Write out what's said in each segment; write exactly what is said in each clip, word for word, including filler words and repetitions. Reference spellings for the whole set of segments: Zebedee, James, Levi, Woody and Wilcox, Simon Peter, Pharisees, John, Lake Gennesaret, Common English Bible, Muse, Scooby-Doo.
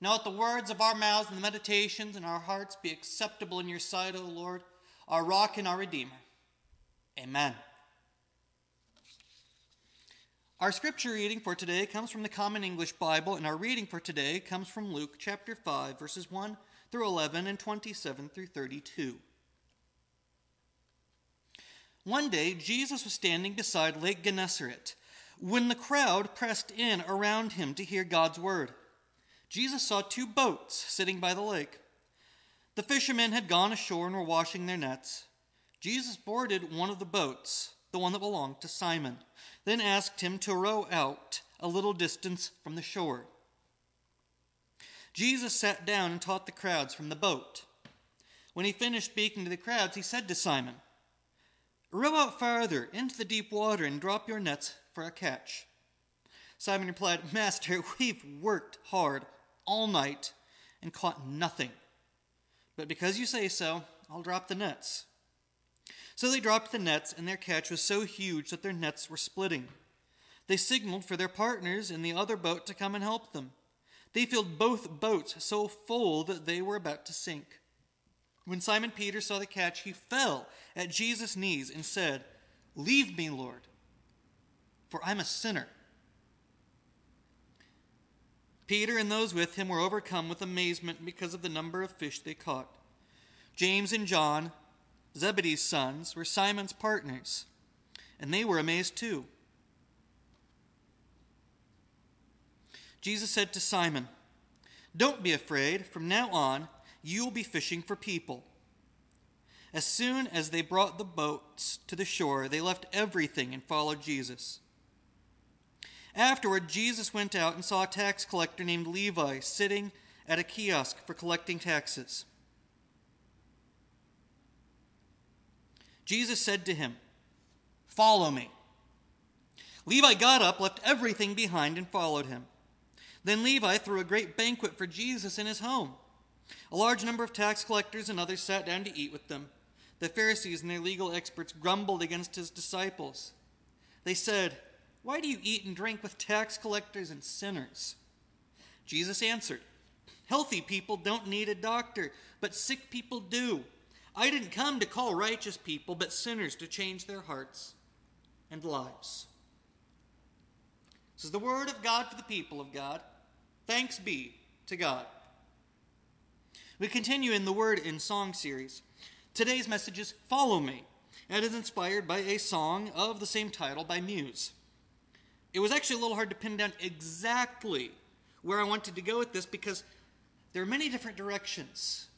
Now let the words of our mouths and the meditations in our hearts be acceptable in your sight, O Lord, our rock and our redeemer. Amen. Our scripture reading for today comes from the Common English Bible, and our reading for today comes from Luke chapter five, verses one through eleven and twenty-seven through thirty-two. One day, Jesus was standing beside Lake Gennesaret when the crowd pressed in around him to hear God's word. Jesus saw two boats sitting by the lake. The fishermen had gone ashore and were washing their nets. Jesus boarded one of the boats, the one that belonged to Simon, then asked him to row out a little distance from the shore. Jesus sat down and taught the crowds from the boat. When he finished speaking to the crowds, he said to Simon, "Row out farther into the deep water and drop your nets for a catch." Simon replied, "Master, we've worked hard all night and caught nothing. But because you say so, I'll drop the nets." So they dropped the nets, and their catch was so huge that their nets were splitting. They signaled for their partners in the other boat to come and help them. They filled both boats so full that they were about to sink. When Simon Peter saw the catch, he fell at Jesus' knees and said, "Leave me, Lord, for I'm a sinner." Peter and those with him were overcome with amazement because of the number of fish they caught. James and John, Zebedee's sons, were Simon's partners, and they were amazed too. Jesus said to Simon, "Don't be afraid. From now on, you will be fishing for people." As soon as they brought the boats to the shore, they left everything and followed Jesus. Afterward, Jesus went out and saw a tax collector named Levi sitting at a kiosk for collecting taxes. Jesus said to him, "Follow me." Levi got up, left everything behind, and followed him. Then Levi threw a great banquet for Jesus in his home. A large number of tax collectors and others sat down to eat with them. The Pharisees and their legal experts grumbled against his disciples. They said, "Why do you eat and drink with tax collectors and sinners?" Jesus answered, "Healthy people don't need a doctor, but sick people do. I didn't come to call righteous people, but sinners to change their hearts and lives." This is the word of God for the people of God. Thanks be to God. We continue in the Word in Song series. Today's message is "Follow Me," and is inspired by a song of the same title by Muse. It was actually a little hard to pin down exactly where I wanted to go with this because there are many different directions.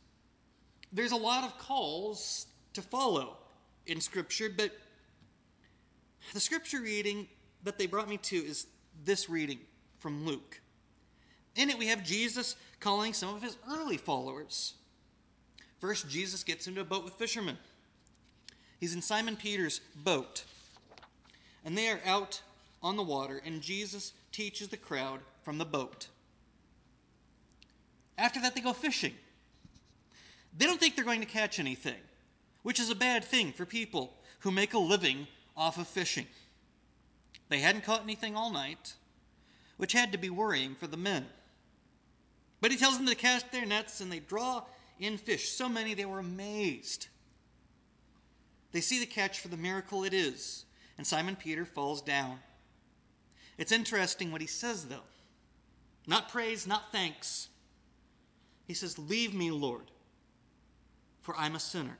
There's a lot of calls to follow in Scripture, but the Scripture reading that they brought me to is this reading from Luke. In it, we have Jesus calling some of his early followers. First, Jesus gets into a boat with fishermen. He's in Simon Peter's boat, and they are out on the water, and Jesus teaches the crowd from the boat. After that, they go fishing. They don't think they're going to catch anything, which is a bad thing for people who make a living off of fishing. They hadn't caught anything all night, which had to be worrying for the men. But he tells them to cast their nets, and they draw in fish, so many they were amazed. They see the catch for the miracle it is, and Simon Peter falls down. It's interesting what he says, though. Not praise, not thanks. He says, "Leave me, Lord, for I'm a sinner."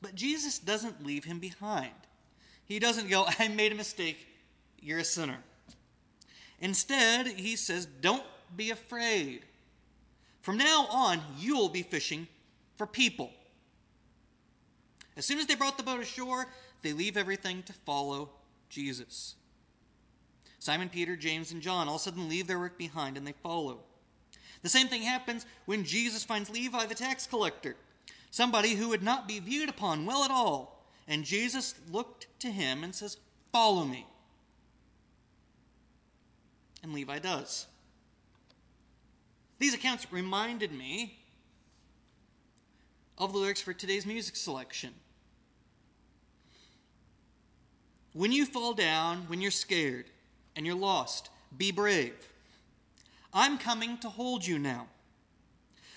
But Jesus doesn't leave him behind. He doesn't go, "I made a mistake. You're a sinner." Instead, he says, "Don't be afraid. From now on, you'll be fishing for people." As soon as they brought the boat ashore, they leave everything to follow Jesus. Simon Peter, James, and John all suddenly leave their work behind, and they follow. The same thing happens when Jesus finds Levi the tax collector, somebody who would not be viewed upon well at all. And Jesus looked to him and says, "Follow me." And Levi does. These accounts reminded me of the lyrics for today's music selection. When you fall down, when you're scared and you're lost, be brave. I'm coming to hold you now.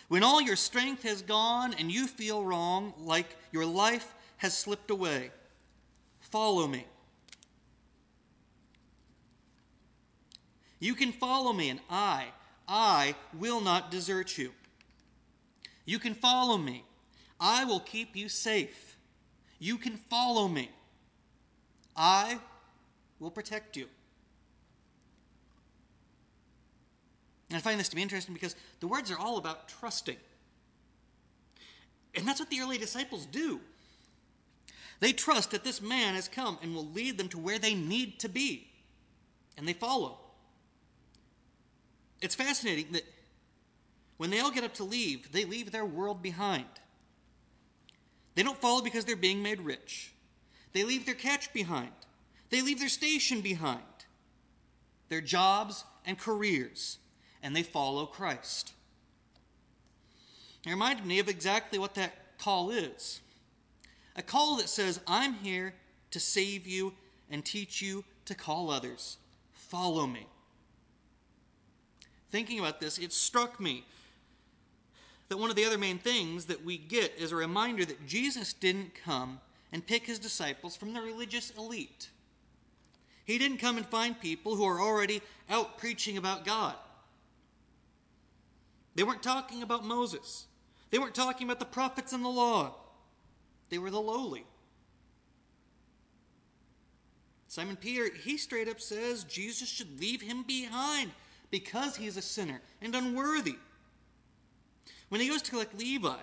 When all your strength has gone and you feel wrong, like your life has slipped away, follow me. You can follow me, and I, I will not desert you. You can follow me. I will keep you safe. You can follow me. I will protect you. And I find this to be interesting because the words are all about trusting. And that's what the early disciples do. They trust that this man has come and will lead them to where they need to be. And they follow. It's fascinating that when they all get up to leave, they leave their world behind. They don't follow because they're being made rich. They leave their catch behind. They leave their station behind, their jobs and careers, and they follow Christ. It reminded me of exactly what that call is. A call that says, I'm here to save you and teach you to call others. Follow me. Thinking about this, it struck me that one of the other main things that we get is a reminder that Jesus didn't come and pick his disciples from the religious elite. He didn't come and find people who are already out preaching about God. They weren't talking about Moses. They weren't talking about the prophets and the law. They were the lowly. Simon Peter, he straight up says Jesus should leave him behind because he's a sinner and unworthy. When he goes to collect Levi,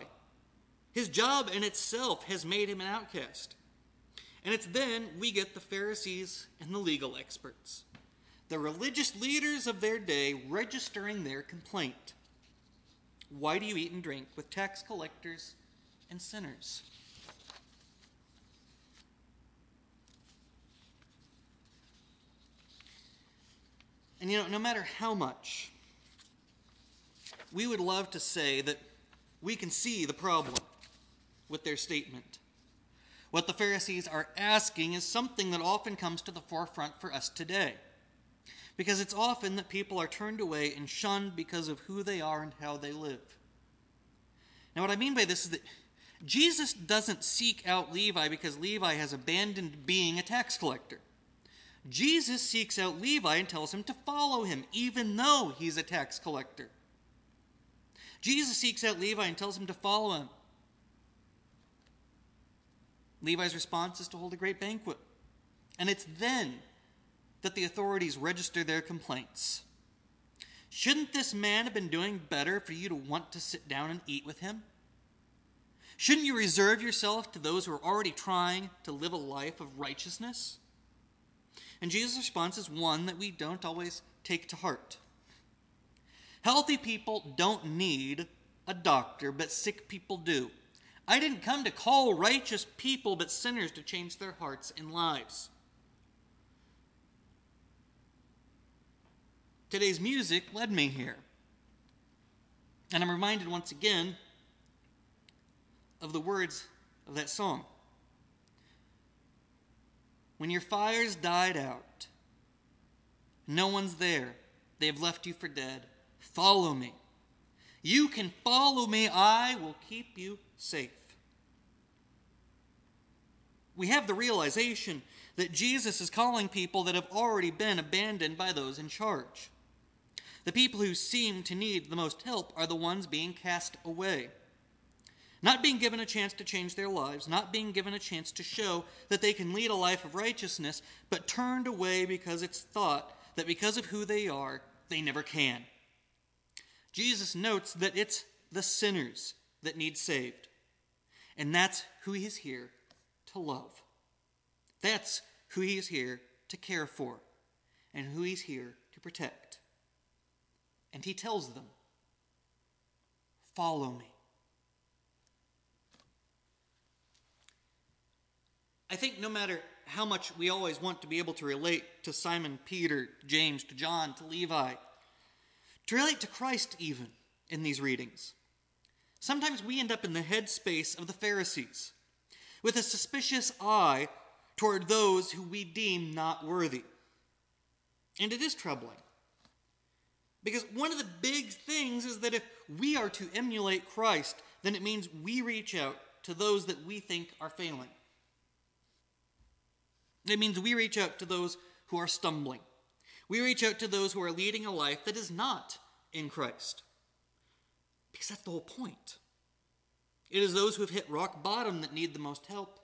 his job in itself has made him an outcast. And it's then we get the Pharisees and the legal experts, the religious leaders of their day registering their complaint. Why do you eat and drink with tax collectors and sinners? And you know, no matter how much we would love to say that we can see the problem with their statement, what the Pharisees are asking is something that often comes to the forefront for us today, because it's often that people are turned away and shunned because of who they are and how they live. Now, what I mean by this is that Jesus doesn't seek out Levi because Levi has abandoned being a tax collector. Jesus seeks out Levi and tells him to follow him, even though he's a tax collector. Jesus seeks out Levi and tells him to follow him. Levi's response is to hold a great banquet. And it's then that the authorities register their complaints. Shouldn't this man have been doing better for you to want to sit down and eat with him? Shouldn't you reserve yourself to those who are already trying to live a life of righteousness? And Jesus' response is one that we don't always take to heart. Healthy people don't need a doctor, but sick people do. I didn't come to call righteous people, but sinners to change their hearts and lives. Today's music led me here. And I'm reminded once again of the words of that song. When your fire's died out, no one's there. They have left you for dead. Follow me. You can follow me. I will keep you safe. We have the realization that Jesus is calling people that have already been abandoned by those in charge. The people who seem to need the most help are the ones being cast away, not being given a chance to change their lives, not being given a chance to show that they can lead a life of righteousness, but turned away because it's thought that because of who they are, they never can. Jesus notes that it's the sinners that need saved. And that's who he is here to love. That's who he is here to care for and who he's here to protect. And he tells them, follow me. I think no matter how much we always want to be able to relate to Simon, Peter, James, to John, to Levi, to relate to Christ even in these readings, sometimes we end up in the headspace of the Pharisees, with a suspicious eye toward those who we deem not worthy. And it is troubling. Because one of the big things is that if we are to emulate Christ, then it means we reach out to those that we think are failing. It means we reach out to those who are stumbling. We reach out to those who are leading a life that is not in Christ. Because that's the whole point. It is those who have hit rock bottom that need the most help.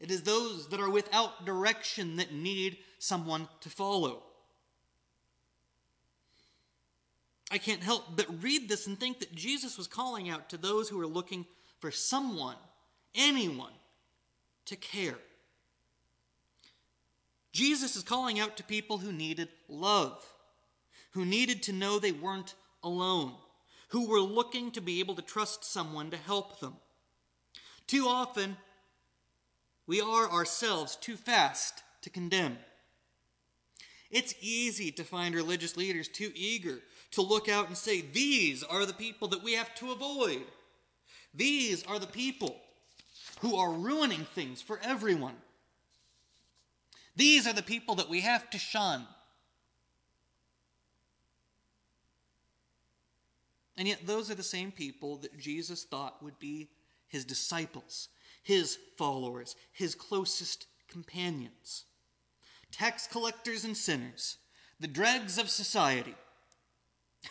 It is those that are without direction that need someone to follow. I can't help but read this and think that Jesus was calling out to those who are looking for someone, anyone, to care. Jesus is calling out to people who needed love, who needed to know they weren't alone, who were looking to be able to trust someone to help them. Too often, we are ourselves too fast to condemn. It's easy to find religious leaders too eager to look out and say, these are the people that we have to avoid. These are the people who are ruining things for everyone. These are the people that we have to shun. And yet those are the same people that Jesus thought would be his disciples, his followers, his closest companions. Tax collectors and sinners, the dregs of society.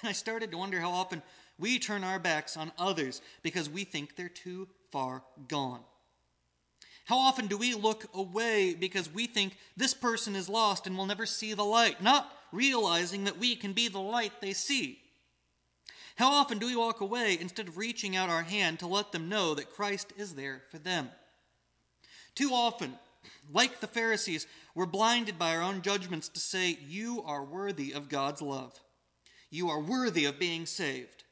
And I started to wonder how often we turn our backs on others because we think they're too far gone. How often do we look away because we think this person is lost and will never see the light, not realizing that we can be the light they see? How often do we walk away instead of reaching out our hand to let them know that Christ is there for them? Too often, like the Pharisees, we're blinded by our own judgments to say, you are worthy of God's love. You are worthy of being saved.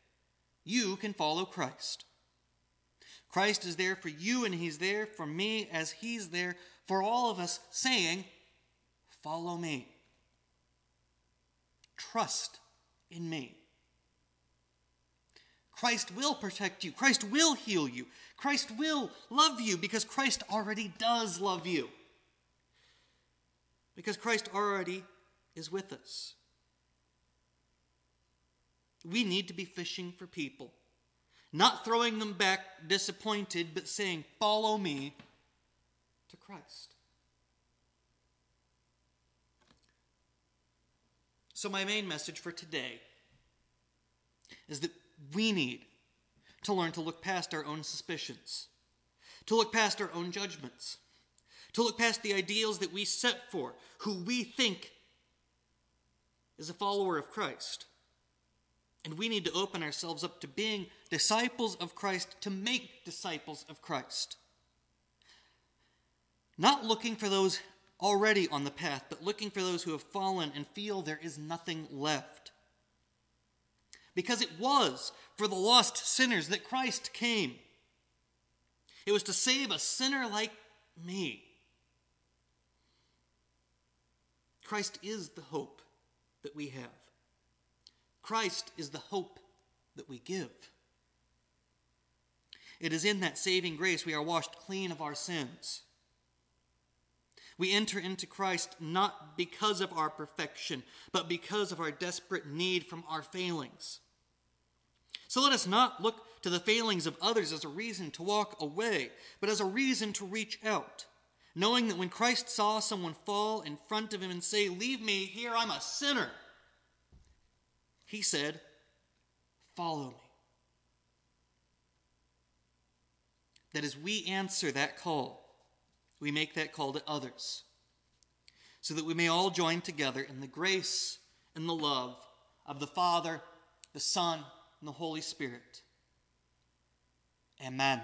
You can follow Christ. Christ is there for you, and he's there for me as he's there for all of us, saying, follow me. Trust in me. Christ will protect you. Christ will heal you. Christ will love you because Christ already does love you. Because Christ already is with us. We need to be fishing for people. Not throwing them back disappointed, but saying, follow me to Christ. So my main message for today is that we need to learn to look past our own suspicions, to look past our own judgments, to look past the ideals that we set for who we think is a follower of Christ. And we need to open ourselves up to being disciples of Christ, to make disciples of Christ. Not looking for those already on the path, but looking for those who have fallen and feel there is nothing left. Because it was for the lost sinners that Christ came. It was to save a sinner like me. Christ is the hope that we have. Christ is the hope that we give. It is in that saving grace we are washed clean of our sins. We enter into Christ not because of our perfection, but because of our desperate need from our failings. So let us not look to the failings of others as a reason to walk away, but as a reason to reach out, knowing that when Christ saw someone fall in front of him and say, leave me here, I'm a sinner, he said, follow me. That as we answer that call, we make that call to others, so that we may all join together in the grace and the love of the Father, the Son, and the Holy Spirit. Amen.